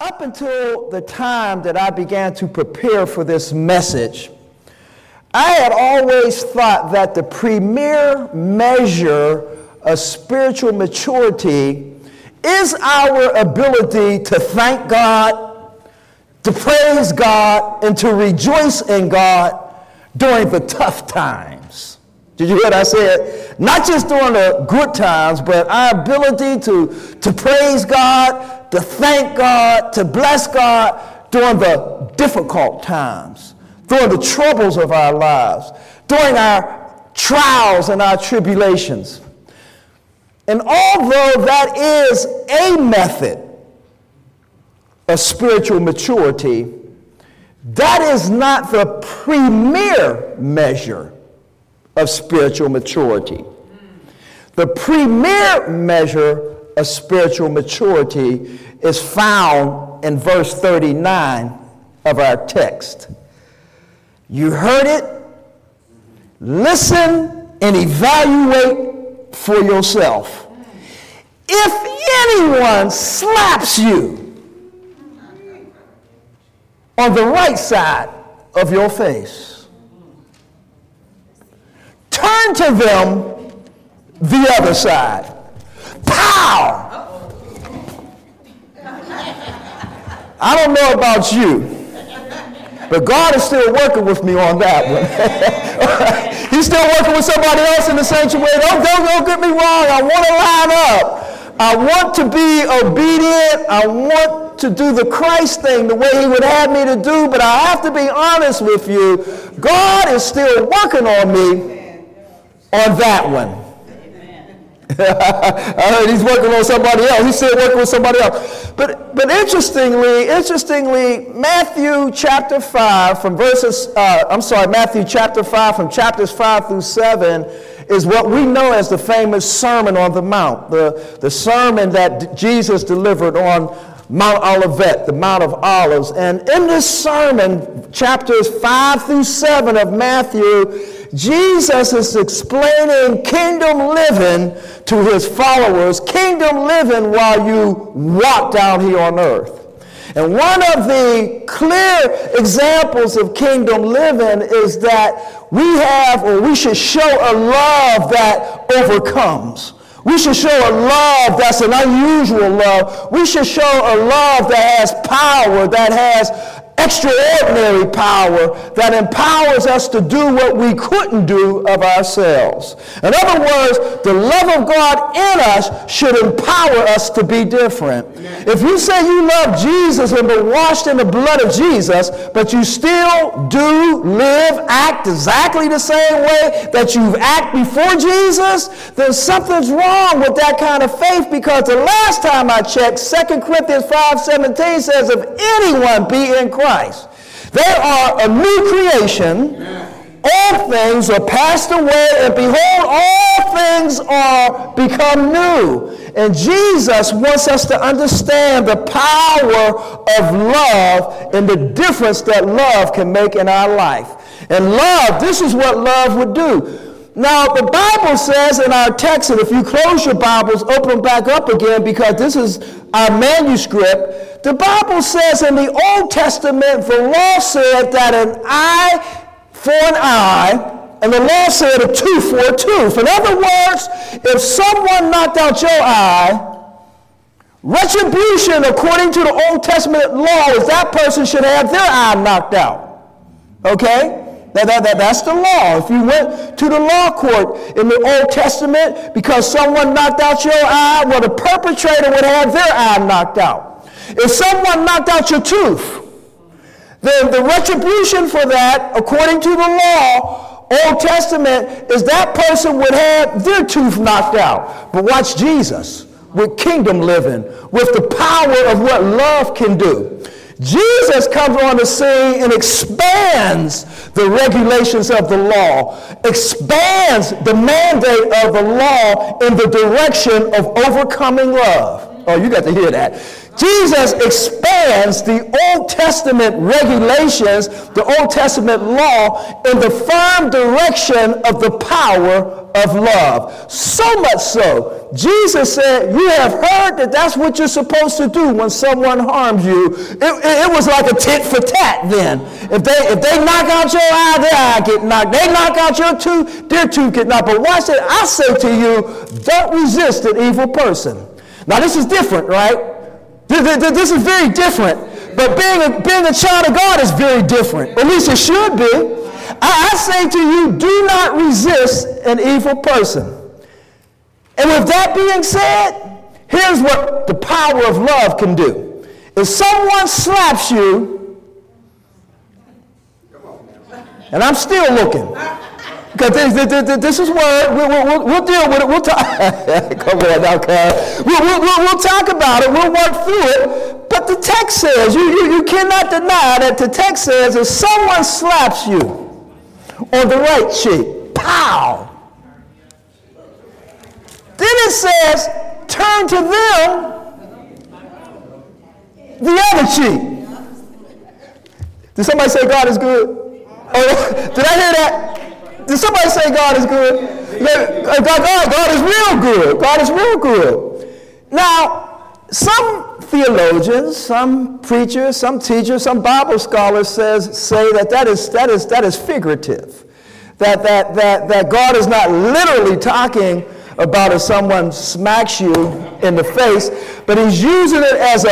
Up until the time that I began to prepare for this message, I had always thought that the premier measure of spiritual maturity is our ability to thank God, to praise God, and to rejoice in God during the tough times. Did you hear what I said? Not just during the good times, but our ability to praise God, to thank God, to bless God during the difficult times, during the troubles of our lives, during our trials and our tribulations. And although that is a method of spiritual maturity, that is not the premier measure of spiritual maturity. The premier measure of spiritual maturity is found in verse 39 of our text. You heard it. Listen and evaluate for yourself. If anyone slaps you on the right side of your face, turn to them the other side. Pow! I don't know about you, but God is still working with me on that one. He's still working with somebody else in the sanctuary. Don't get me wrong. I want to line up. I want to be obedient. I want to do the Christ thing the way he would have me to do, but I have to be honest with you. God is still working on me on that one. I heard he's working on somebody else. He's still working with somebody else. But interestingly, Matthew chapter 5 from chapters 5 through 7 is what we know as the famous Sermon on the Mount, the sermon that Jesus delivered on Mount Olivet, the Mount of Olives. And in this sermon, chapters 5 through 7 of Matthew, Jesus is explaining kingdom living to his followers, kingdom living while you walk down here on earth. And one of the clear examples of kingdom living is that we should show a love that overcomes. We should show a love that's an unusual love. We should show a love that has power, that has extraordinary power, that empowers us to do what we couldn't do of ourselves. In other words, the love of God in us should empower us to be different. Amen. If you say you love Jesus and been washed in the blood of Jesus, but you still do live, act exactly the same way that you've acted before Jesus, then something's wrong with that kind of faith, because the last time I checked, 2nd Corinthians 5:17 says, if anyone be in Christ, they are a new creation. Amen. All things are passed away, and behold, all things are become new. And Jesus wants us to understand the power of love and the difference that love can make in our life. And love, this is what love would do. Now, the Bible says in our text, and if you close your Bibles, open them back up again, because this is our manuscript. The Bible says in the Old Testament, the law said that an eye for an eye, and the law said a tooth for a tooth. In other words, if someone knocked out your eye, retribution according to the Old Testament law is that person should have their eye knocked out. Okay? That's the law. If you went to the law court in the Old Testament because someone knocked out your eye, well, the perpetrator would have their eye knocked out. If someone knocked out your tooth, then the retribution for that, according to the law, Old Testament, is that person would have their tooth knocked out. But watch Jesus with kingdom living, with the power of what love can do. Jesus comes on the scene and expands the regulations of the law, expands the mandate of the law in the direction of overcoming love. Oh, you got to hear that. Jesus expands the Old Testament regulations, the Old Testament law, in the firm direction of the power of love. So much so, Jesus said, you have heard that that's what you're supposed to do when someone harms you. It was like a tit for tat then. If they knock out your eye, their eye get knocked. They knock out your tooth, their tooth get knocked. But watch it, I say to you, don't resist an evil person. Now this is different, right? This is very different. But being a child of God is very different. At least it should be. I say to you, do not resist an evil person. And with that being said, here's what the power of love can do. If someone slaps you, and I'm still looking, because this is word, we'll deal with it, we'll talk, come on, okay. We'll talk about it, we'll work through it, but the text says, you cannot deny that the text says, if someone slaps you on the right cheek, pow. Then it says, turn to them the other cheek. Did somebody say God is good? Oh, did I hear that? Did somebody say God is good? God is real good. God is real good. Now, some theologians, some preachers, some teachers, some Bible scholars say that is figurative. That God is not literally talking about if someone smacks you in the face, but he's using it as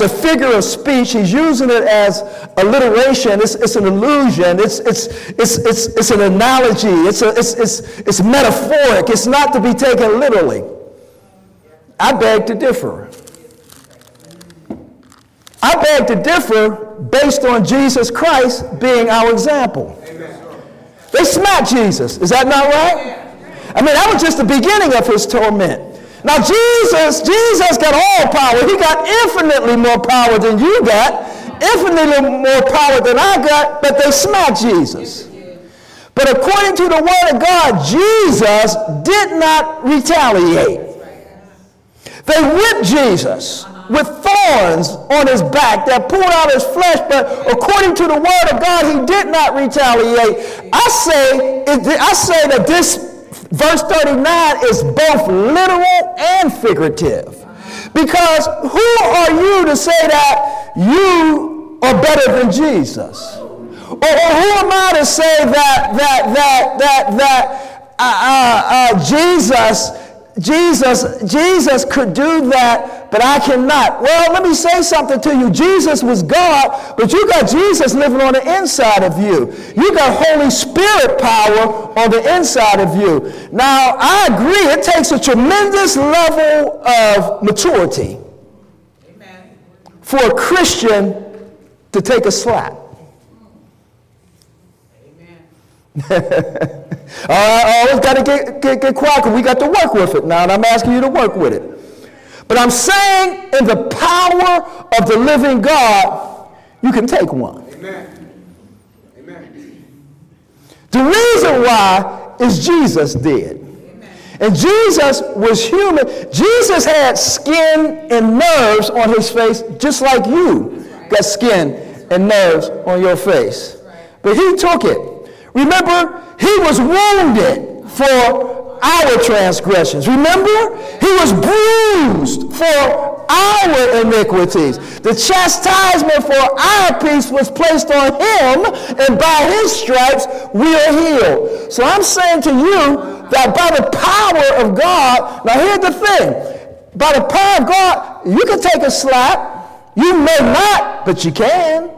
a figure of speech. He's using it as alliteration. It's an allusion. It's an analogy. It's metaphoric. It's not to be taken literally. I beg to differ. I beg to differ based on Jesus Christ being our example. They smacked Jesus. Is that not right? I mean, that was just the beginning of his torment. Now, Jesus got all power. He got infinitely more power than you got, infinitely more power than I got, but they smacked Jesus. But according to the word of God, Jesus did not retaliate. They whipped Jesus with thorns on his back that pulled out his flesh, but according to the word of God, he did not retaliate. I say that this Verse 39 is both literal and figurative. Because who are you to say that you are better than Jesus? Or who am I to say that Jesus could do that, but I cannot? Well, let me say something to you. Jesus was God, but you got Jesus living on the inside of you. You got Holy Spirit power on the inside of you. Now, I agree, it takes a tremendous level of maturity for a Christian to take a slap. I always got to get quiet because we got to work with it now, and I'm asking you to work with it. But I'm saying in the power of the living God, you can take one. Amen. Amen. The reason why is Jesus did. Amen. And Jesus was human. Jesus had skin and nerves on his face, just like you got skin and nerves on your face. But he took it. Remember, he was wounded for our transgressions. Remember, he was bruised for our iniquities. The chastisement for our peace was placed on him, and by his stripes we are healed. So I'm saying to you that by the power of God, now here's the thing, by the power of God, you can take a slap. You may not, but you can.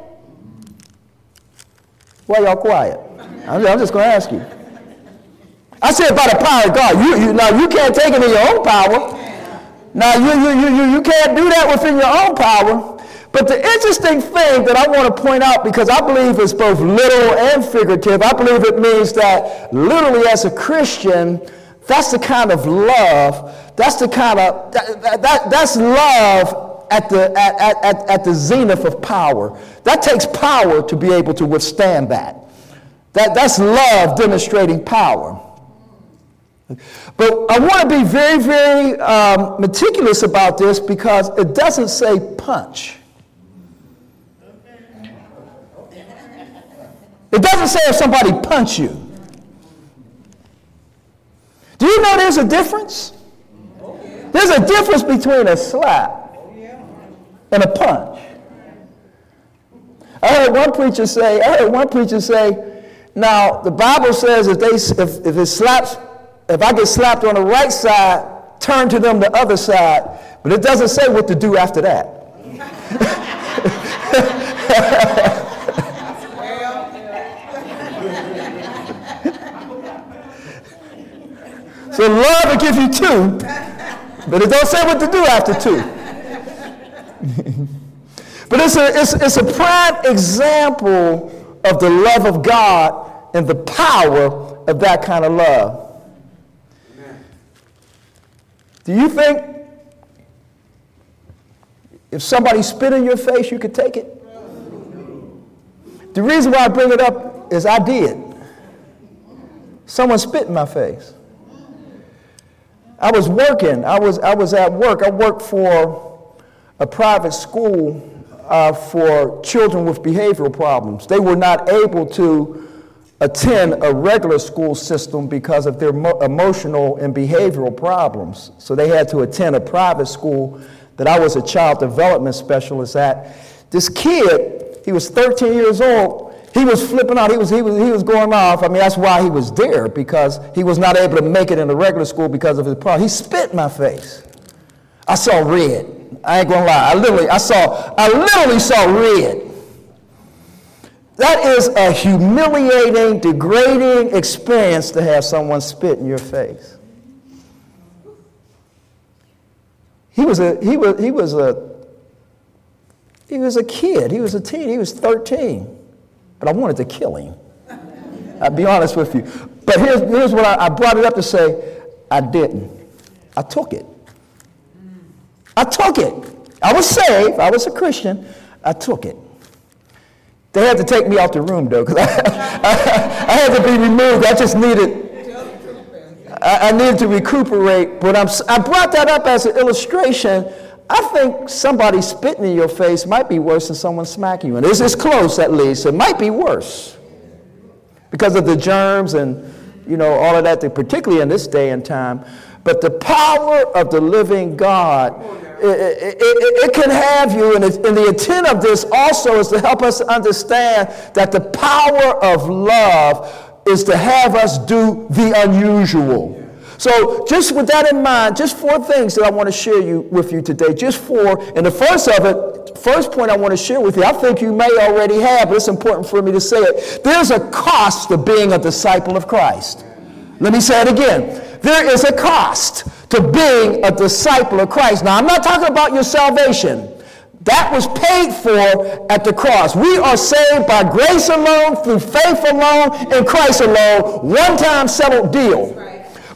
Why y'all quiet? I'm just going to ask you. I said by the power of God. Now you can't take it in your own power. Now you can't do that within your own power. But the interesting thing that I want to point out, because I believe it's both literal and figurative, I believe it means that literally as a Christian, that's the kind of love, that's love at the zenith of power. That takes power to be able to withstand that. That's love demonstrating power. But I want to be very, very meticulous about this because it doesn't say punch. It doesn't say if somebody punch you. Do you know there's a difference? There's a difference between a slap and a punch. I heard one preacher say, now the Bible says if I get slapped on the right side, turn to them the other side, but it doesn't say what to do after that. So love will give you two, but it don't say what to do after two. But it's a prime example of the love of God and the power of that kind of love. Amen. Do you think if somebody spit in your face, you could take it? The reason why I bring it up is I did. Someone spit in my face. I was working. I was at work. I worked for a private school for children with behavioral problems. They were not able to attend a regular school system because of their emotional and behavioral problems. So they had to attend a private school that I was a child development specialist at. This kid, he was 13 years old. He was flipping out. He was going off. I mean, that's why he was there, because he was not able to make it in the regular school because of his problem. He spit in my face. I saw red. I ain't gonna lie. I literally saw red. That is a humiliating, degrading experience to have someone spit in your face. He was a kid. He was a teen. He was 13. But I wanted to kill him. I'll be honest with you. But here's what I brought it up to say. I didn't. I took it. I was saved. I was a Christian. I took it. They had to take me out the room, though, because I had to be removed. I needed to recuperate. But I brought that up as an illustration. I think somebody spitting in your face might be worse than someone smacking you. And it's close, at least. It might be worse because of the germs and, you know, all of that, particularly in this day and time. But the power of the living God, it can have you. And the intent of this also is to help us understand that the power of love is to have us do the unusual. So just with that in mind, just four things that I want to share with you today. Just four. And the first point I want to share with you, I think you may already have, but it's important for me to say it. There's a cost to being a disciple of Christ. Let me say it again. There is a cost to being a disciple of Christ. Now, I'm not talking about your salvation. That was paid for at the cross. We are saved by grace alone, through faith alone, in Christ alone. One-time settled deal.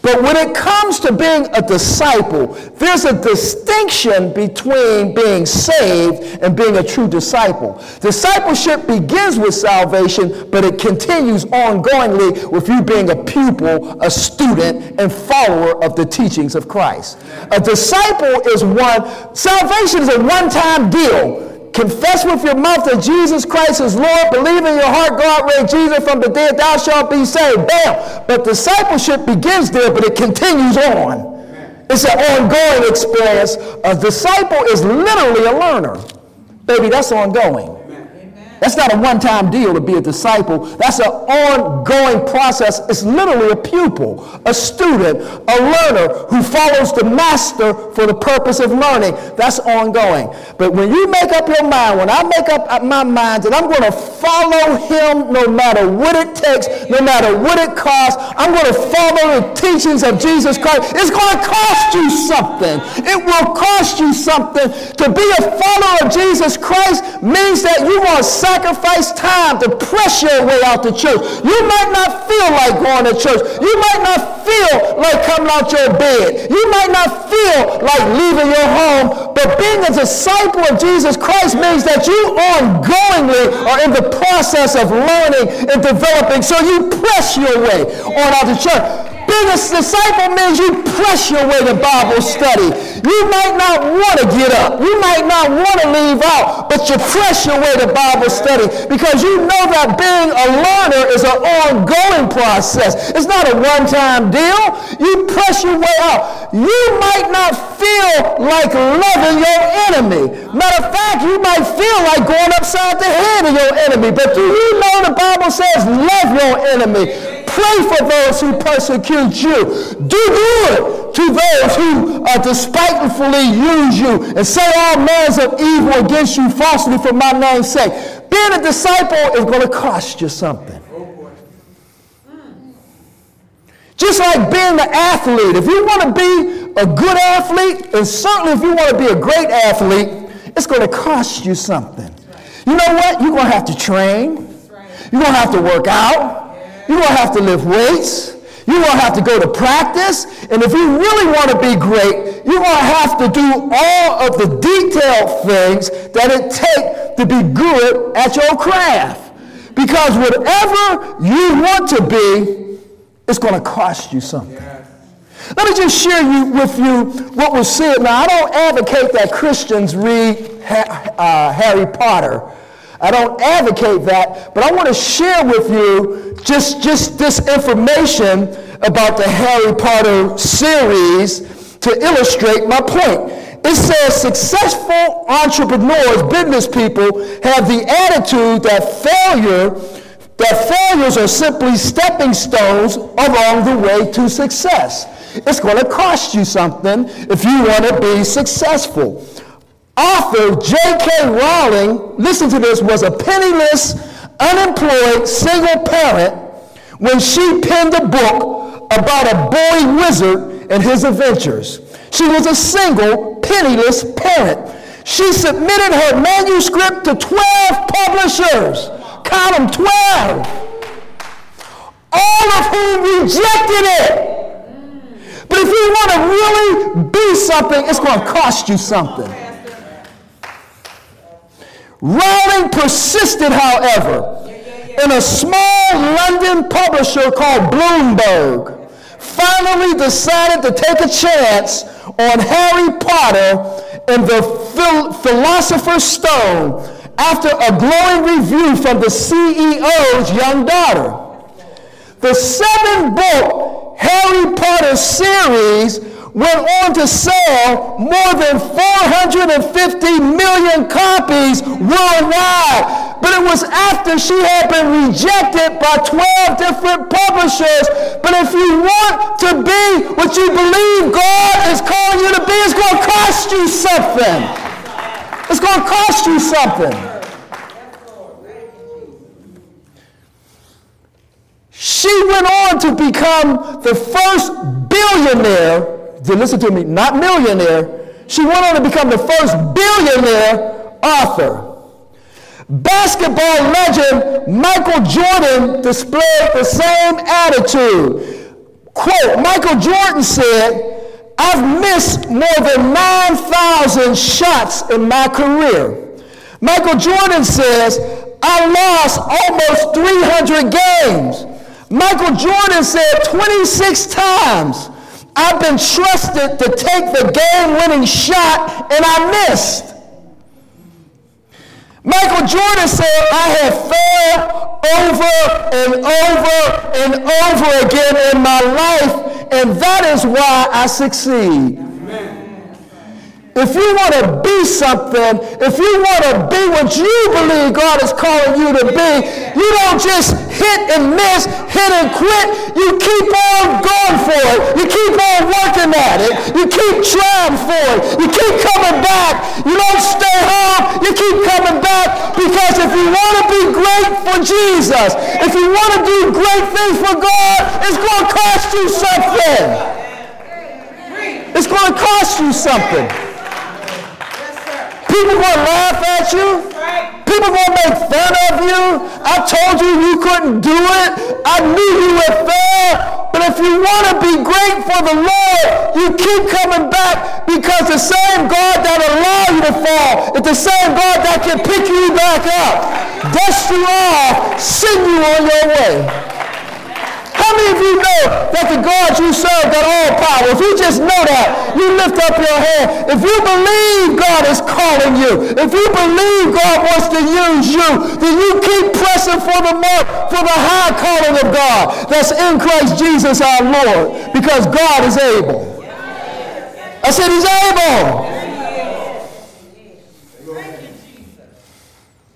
But when it comes to being a disciple, there's a distinction between being saved and being a true disciple. Discipleship begins with salvation, but it continues ongoingly with you being a pupil, a student, and follower of the teachings of Christ. A disciple is salvation is a one-time deal. Confess with your mouth that Jesus Christ is Lord. Believe in your heart God raised Jesus from the dead. Thou shalt be saved. Bam! But discipleship begins there, but it continues on. Amen. It's an ongoing experience. A disciple is literally a learner. Baby, that's ongoing. Amen. That's not a one-time deal to be a disciple. That's an ongoing process. It's literally a pupil, a student, a learner who follows the master for the purpose of learning. That's ongoing. But when you make up your mind, when I make up my mind that I'm going to follow him no matter what it takes, no matter what it costs, I'm going to follow the teachings of Jesus Christ, it's going to cost you something. It will cost you something. To be a follower of Jesus Christ means that you want to sacrifice time to press your way out to church. You might not feel like going to church. You might not feel like coming out your bed. You might not feel like leaving your home. But being a disciple of Jesus Christ means that you ongoingly are in the process of learning and developing. So you press your way on out to church. being a disciple means you press your way to Bible study. You might not want to get up. You might not want to leave out, but you press your way to Bible study because you know that being a learner is an ongoing process. It's not a one-time deal. You press your way out. You might not feel like loving your enemy. Matter of fact, you might feel like going upside the head of your enemy, but do you know the Bible says love your enemy? Pray for those who persecute you. Do good to those who despitefully use you and say all manners of evil against you falsely for my name's sake. Being a disciple is going to cost you something. Just like being an athlete. If you want to be a good athlete, and certainly if you want to be a great athlete, it's going to cost you something. You know what? You're going to have to train. You're going to have to work out. You're going to have to lift weights. You're going to have to go to practice. And if you really want to be great, you're going to have to do all of the detailed things that it takes to be good at your craft. Because whatever you want to be, it's going to cost you something. Yeah. Let me just share with you what was said. Now, I don't advocate that Christians read Harry Potter. I don't advocate that, but I want to share with you just this information about the Harry Potter series to illustrate my point. It says successful entrepreneurs, business people, have the attitude that failures are simply stepping stones along the way to success. It's going to cost you something if you want to be successful. Author J.K. Rowling, listen to this, was a penniless, unemployed, single parent when she penned a book about a boy wizard and his adventures. She was a single, penniless parent. She submitted her manuscript to 12 publishers. Count them, 12. All of whom rejected it. But if you want to really be something, it's going to cost you something. Rowling persisted, however, and a small London publisher called Bloomsbury finally decided to take a chance on Harry Potter and the Philosopher's Stone after a glowing review from the CEO's young daughter. The 7-book Harry Potter series went on to sell more than 450 million copies worldwide. But it was after she had been rejected by 12 different publishers. But if you want to be what you believe God is calling you to be, it's going to cost you something. It's going to cost you something. She went on to become the first billionaire. Listen to me, not millionaire. She went on to become the first billionaire author. Basketball legend Michael Jordan displayed the same attitude. Quote, Michael Jordan said, "I've missed more than 9,000 shots in my career." Michael Jordan says, "I lost almost 300 games." Michael Jordan said 26 times, "I've been trusted to take the game-winning shot, and I missed." Michael Jordan said, "I have failed over and over and over again in my life, and that is why I succeed." Amen. If you want to be something, if you want to be what you believe God is calling you to be, you don't just hit and miss, hit and quit. You keep on going for it. You keep on working at it. You keep trying for it. You keep coming back. You don't stay home. You keep coming back, because if you want to be great for Jesus, if you want to do great things for God, it's going to cost you something. It's going to cost you something. People going to laugh at you. People going to make fun of you. I told you you couldn't do it. I knew you would fail. But if you want to be great for the Lord, you keep coming back, because the same God that allowed you to fall is the same God that can pick you back up, dust you off, send you on your way. How many of you know that the God you serve got all power? If you just know that, you lift up your hand. If you believe God is calling you, if you believe God wants to use you, then you keep pressing for the mark, for the high calling of God that's in Christ Jesus our Lord, because God is able. I said he's able.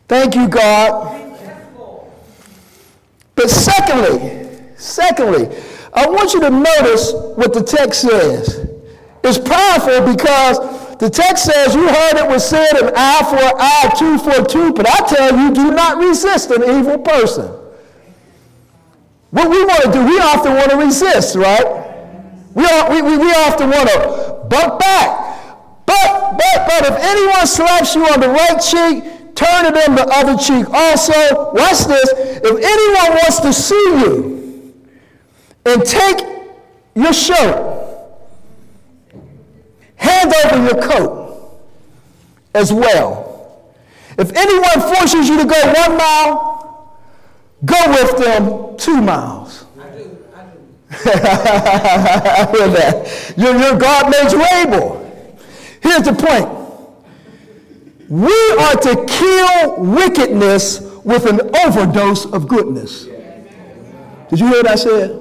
Thank you, God. But secondly, I want you to notice what the text says. It's powerful because the text says, you heard it was said, an eye for an eye, tooth for a tooth, but I tell you, do not resist an evil person. What we want to do, we often want to resist, right? We often want to buck back. But if anyone slaps you on the right cheek, turn to them the other cheek also. Watch this. If anyone wants to see you and take your shirt, hand over your coat as well. If anyone forces you to go 1 mile, go with them 2 miles. I do. I hear that. Your God makes you able. Here's the point. We are to kill wickedness with an overdose of goodness. Did you hear what I said?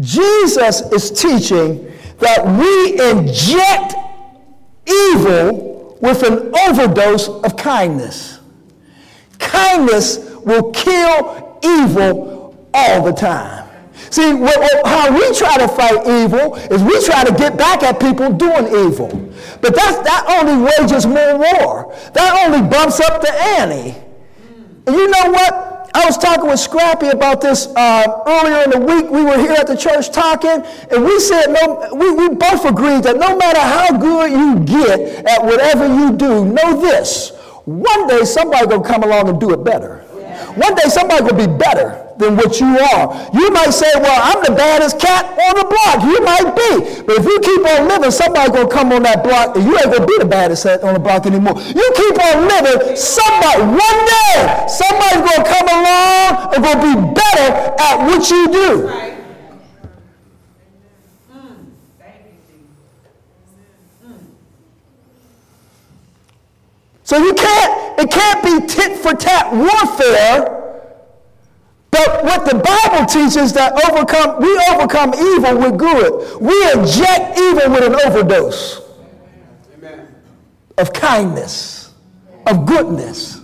Jesus is teaching that we inject evil with an overdose of kindness. Kindness will kill evil all the time. See, how we try to fight evil is we try to get back at people doing evil. But that only wages more war. That only bumps up the ante. And you know what? I was talking with Scrappy about this earlier in the week. We were here at the church talking, and we said, we both agreed that no matter how good you get at whatever you do, know this. One day somebody's going to come along and do it better. One day somebody will be better than what you are. You might say, well, I'm the baddest cat on the block. You might be. But if you keep on living, somebody's going to come on that block, and you ain't going to be the baddest cat on the block anymore. You keep on living, one day, somebody's going to come along and going to be better at what you do. So it can't be tit for tat warfare, but what the Bible teaches that we overcome evil with good. We inject evil with an overdose of kindness, of goodness,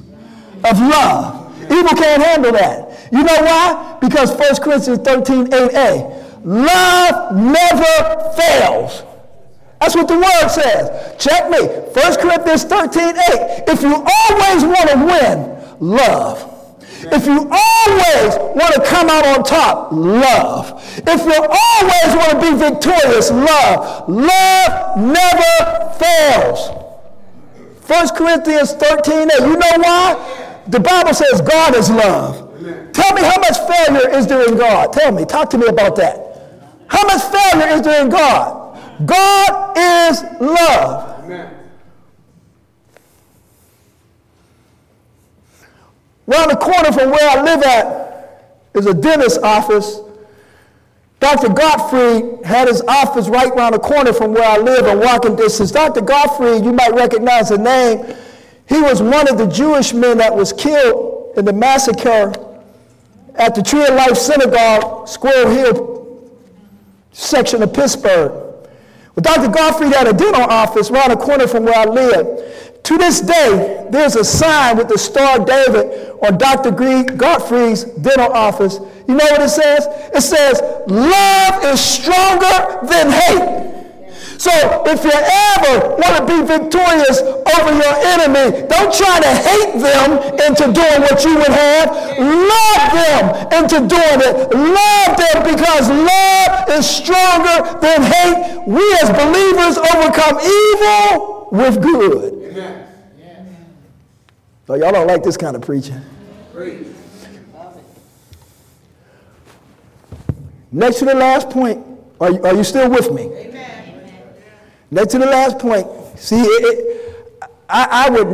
of love. Evil can't handle that. You know why? Because 1 Corinthians 13:8a, love never fails. That's what the word says. Check me. 1 Corinthians 13:8. If you always want to win, love. If you always want to come out on top, love. If you always want to be victorious, love. Love never fails. 1 Corinthians 13:8. You know why? The Bible says God is love. Tell me how much failure is there in God. Tell me. Talk to me about that. How much failure is there in God? God is love. Amen. Around the corner from where I live at is a dentist's office. Dr. Gottfried had his office right around the corner from where I live and walking distance. Dr. Gottfried, you might recognize the name. He was one of the Jewish men that was killed in the massacre at the Tree of Life Synagogue, Squirrel Hill section of Pittsburgh. Well, Dr. Gottfried had a dental office around the corner from where I live. To this day, there's a sign with the Star David on Dr. Gottfried's dental office. You know what it says? It says, love is stronger than hate. So if you ever want to be victorious over your enemy, don't try to hate them into doing what you would have. Love them into doing it. Love them because love is stronger than hate. We as believers overcome evil with good. Amen. Oh, y'all don't like this kind of preaching. Next to the last point. Are you still with me? Amen. Next to the last point, see, I would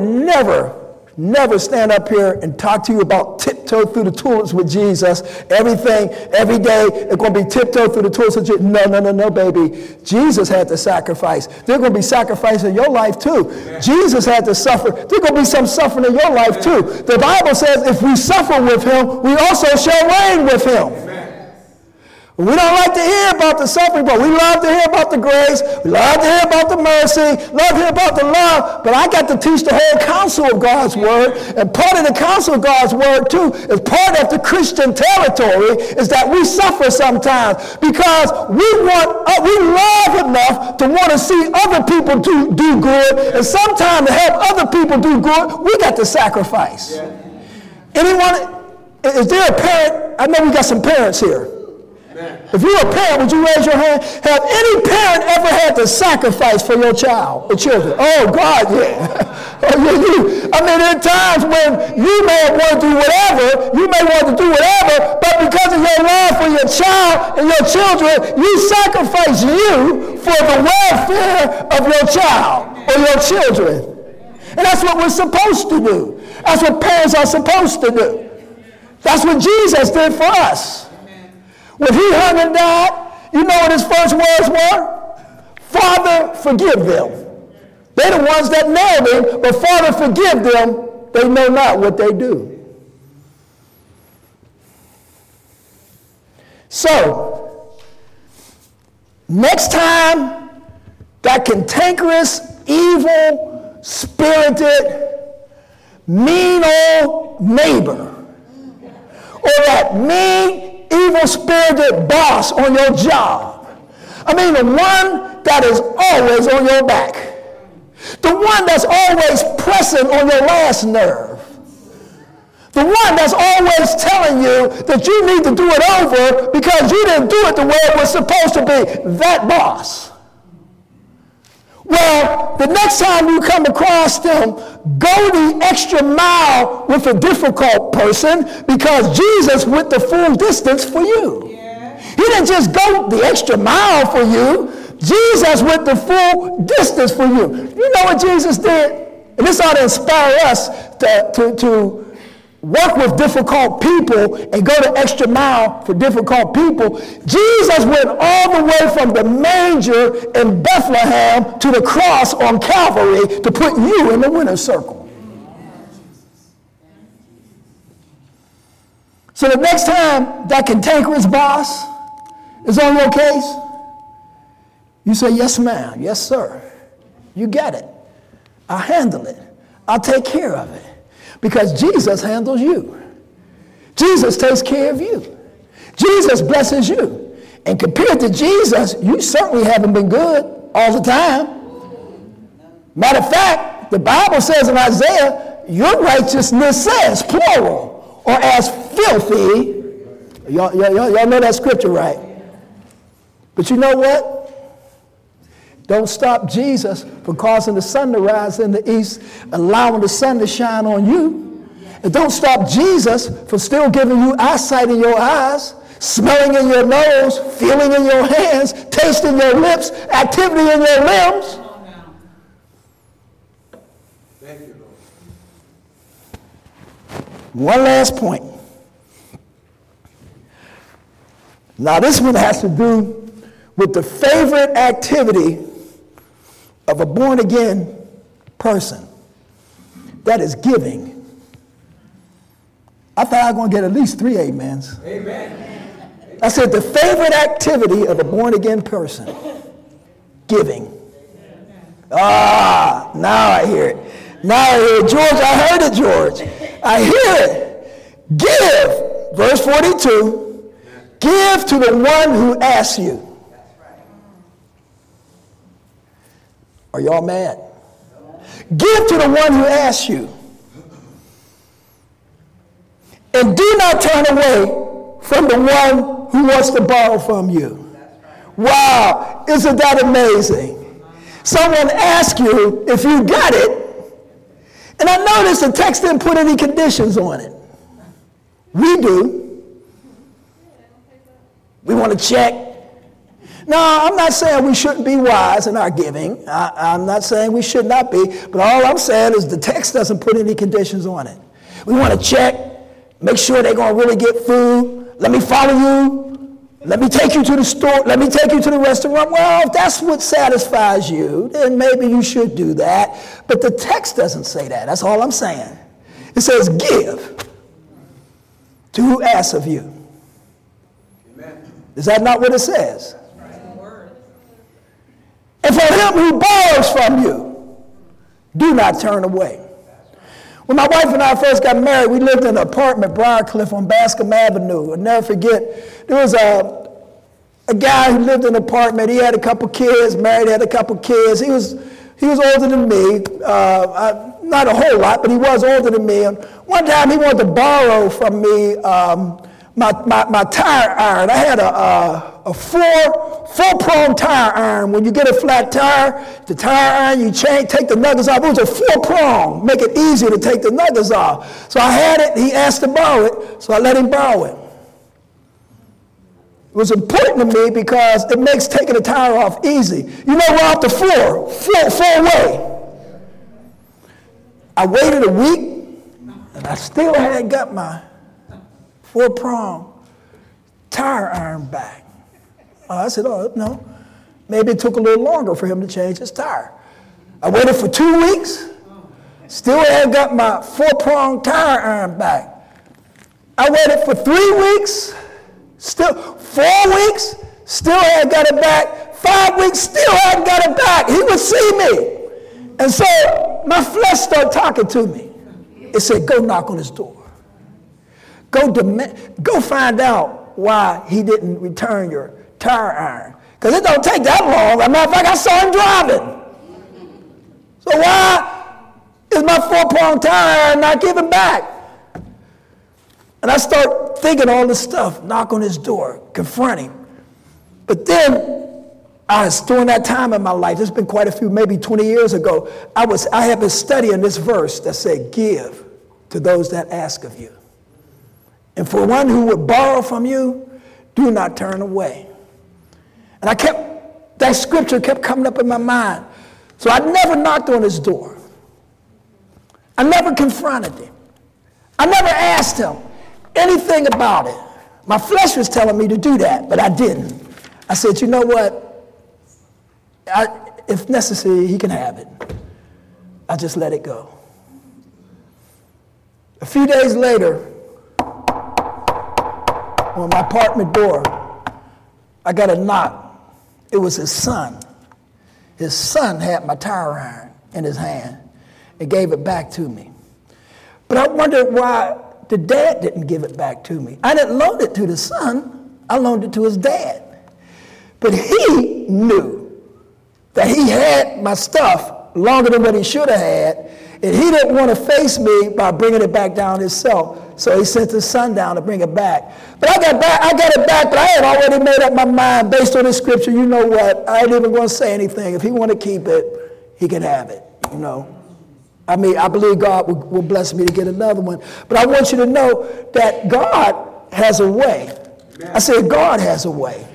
never stand up here and talk to you about tit tiptoed through the tulips with Jesus. Everything, every day, they're going to be tiptoed through the tulips with Jesus. No, no, no, no, baby. Jesus had to sacrifice. They're going to be sacrificing in your life too. Yeah. Jesus had to suffer. There's going to be some suffering in your life too. The Bible says if we suffer with him, we also shall reign with him. Amen. We don't like to hear about the suffering, but we love to hear about the grace. We love to hear about the mercy. Love to hear about the love. But I got to teach the whole counsel of God's word. And part of the counsel of God's word, too, is part of the Christian territory is that we suffer sometimes because we love enough to want to see other people do good. And sometimes to help other people do good, we got to sacrifice. Anyone, is there a parent? I know we got some parents here. If you're a parent, would you raise your hand? Have any parent ever had to sacrifice for your child or children? Oh, God, yeah. I mean, there are times when you may want to do whatever, but because of your love for your child and your children, you sacrifice you for the welfare of your child or your children. And that's what we're supposed to do. That's what parents are supposed to do. That's what Jesus did for us. When he hung and died, you know what his first words were? Father, forgive them. They're the ones that nailed him, but Father, forgive them. They know not what they do. So, next time that cantankerous, evil, spirited, mean old neighbor or that mean evil-spirited boss on your job. I mean, the one that is always on your back. The one that's always pressing on your last nerve. The one that's always telling you that you need to do it over because you didn't do it the way it was supposed to be. That boss. Well, the next time you come across them, go the extra mile with a difficult person because Jesus went the full distance for you. Yeah. He didn't just go the extra mile for you. Jesus went the full distance for you. You know what Jesus did? And this ought to inspire us to work with difficult people and go the extra mile for difficult people. Jesus went all the way from the manger in Bethlehem to the cross on Calvary to put you in the winner's circle. So the next time that cantankerous boss is on your case, you say, yes, ma'am, yes, sir. You got it. I'll handle it. I'll take care of it. Because Jesus handles you. Jesus takes care of you. Jesus blesses you. And compared to Jesus, you certainly haven't been good all the time. Matter of fact, the Bible says in Isaiah, your righteousness says, plural, or as filthy. Y'all know that scripture, right? But you know what? Don't stop Jesus from causing the sun to rise in the east, allowing the sun to shine on you. And don't stop Jesus from still giving you eyesight in your eyes, smelling in your nose, feeling in your hands, tasting your lips, activity in your limbs. Thank you, Lord. One last point. Now this one has to do with the favorite activity of a born-again person, that is giving. I thought I was going to get at least 3 amens. Amen. I said the favorite activity of a born-again person, giving. Ah, now I hear it. George, I heard it, George. I hear it. Give, verse 42, give to the one who asks you. Are y'all mad? Give to the one who asks you. And do not turn away from the one who wants to borrow from you. Wow, isn't that amazing? Someone asks you if you got it. And I noticed the text didn't put any conditions on it. We do. We want to check. No, I'm not saying we shouldn't be wise in our giving. I'm not saying we should not be. But all I'm saying is the text doesn't put any conditions on it. We want to check. Make sure they're going to really get food. Let me follow you. Let me take you to the store. Let me take you to the restaurant. Well, if that's what satisfies you, then maybe you should do that. But the text doesn't say that. That's all I'm saying. It says, give to who asks of you. Amen. Is that not what it says? Right. And from him who borrows from you, do not turn away. When my wife and I first got married, we lived in an apartment, Briarcliff, on Bascom Avenue. I'll never forget, there was a guy who lived in an apartment. He had a couple kids, married, had a couple kids. He was older than me, not a whole lot, but he was older than me. And one time he wanted to borrow from me my tire iron. I had a four-prong tire iron. When you get a flat tire, the tire iron, you take the nuggets off. It was a four-prong, make it easier to take the nuggets off. So I had it, he asked to borrow it, so I let him borrow it. It was important to me because it makes taking the tire off easy. You know, we're off the floor, four-way. I waited a week, and I still hadn't got my four-prong tire iron back. I said, oh, no. Maybe it took a little longer for him to change his tire. I waited for 2 weeks. Still haven't got my four-prong tire iron back. I waited for 3 weeks. Still 4 weeks. Still haven't got it back. 5 weeks. Still haven't got it back. He would see me. And so my flesh started talking to me. It said, go knock on his door. Go find out why he didn't return your tire iron, because it don't take that long. As a matter of fact, I saw him driving. So why is my four-prong tire iron not given back? And I start thinking all this stuff, knock on his door, confront him. But then, during that time in my life, it's been quite a few, maybe 20 years ago, I have been studying this verse that said, give to those that ask of you. And for one who would borrow from you, do not turn away. And that scripture kept coming up in my mind. So I never knocked on his door. I never confronted him. I never asked him anything about it. My flesh was telling me to do that, but I didn't. I said, you know what? If necessary, he can have it. I just let it go. A few days later, on my apartment door, I got a knock. It was his son. His son had my tire iron in his hand and gave it back to me. But I wondered why the dad didn't give it back to me. I didn't loan it to the son. I loaned it to his dad. But he knew that he had my stuff longer than what he should have had, and he didn't want to face me by bringing it back down himself. So he sent his son down to bring it back. But I got it back, but I had already made up my mind based on the scripture. You know what? I ain't even going to say anything. If he want to keep it, he can have it, you know. I mean, I believe God will bless me to get another one. But I want you to know that God has a way. I said God has a way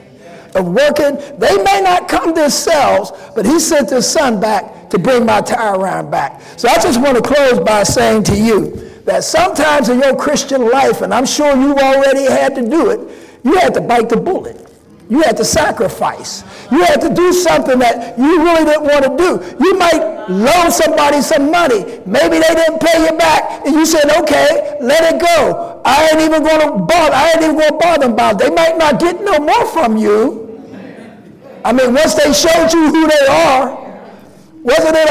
of working. They may not come themselves, but he sent his son back to bring my tire iron back. So I just want to close by saying to you, that sometimes in your Christian life, and I'm sure you already had to do it, you had to bite the bullet. You had to sacrifice. You had to do something that you really didn't want to do. You might loan somebody some money. Maybe they didn't pay you back, and you said, okay, let it go. I ain't even going to bother about it. They might not get no more from you. I mean, once they showed you who they are, wasn't it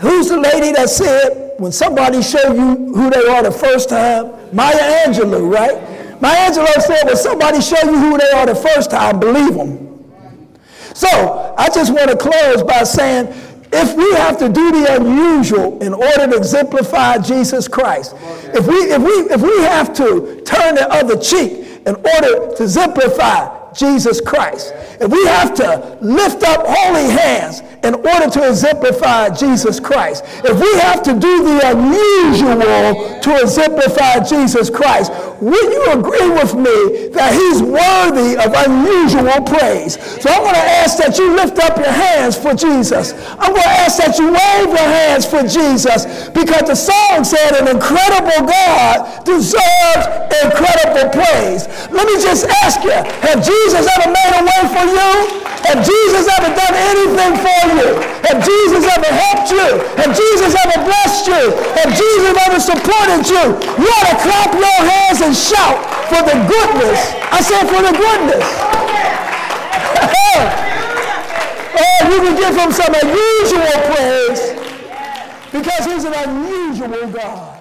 who's the lady that said, when somebody showed you who they are the first time? Maya Angelou, right? Maya Angelou said, when somebody shows you who they are the first time, believe them. So I just want to close by saying, if we have to do the unusual in order to exemplify Jesus Christ, if we have to turn the other cheek in order to exemplify Jesus Christ, if we have to lift up holy hands in order to exemplify Jesus Christ, if we have to do the unusual to exemplify Jesus Christ, would you agree with me that he's worthy of unusual praise? So I'm going to ask that you lift up your hands for Jesus. I'm going to ask that you wave your hands hands for Jesus, because the song said an incredible God deserves incredible praise. Let me just ask you, have Jesus ever made a way for you? Have Jesus ever done anything for you? Have Jesus ever helped you? Have Jesus ever blessed you? Have Jesus ever supported you? You ought to clap your hands and shout for the goodness. I said for the goodness. Oh, you can give him some unusual praise because he's an unusual God.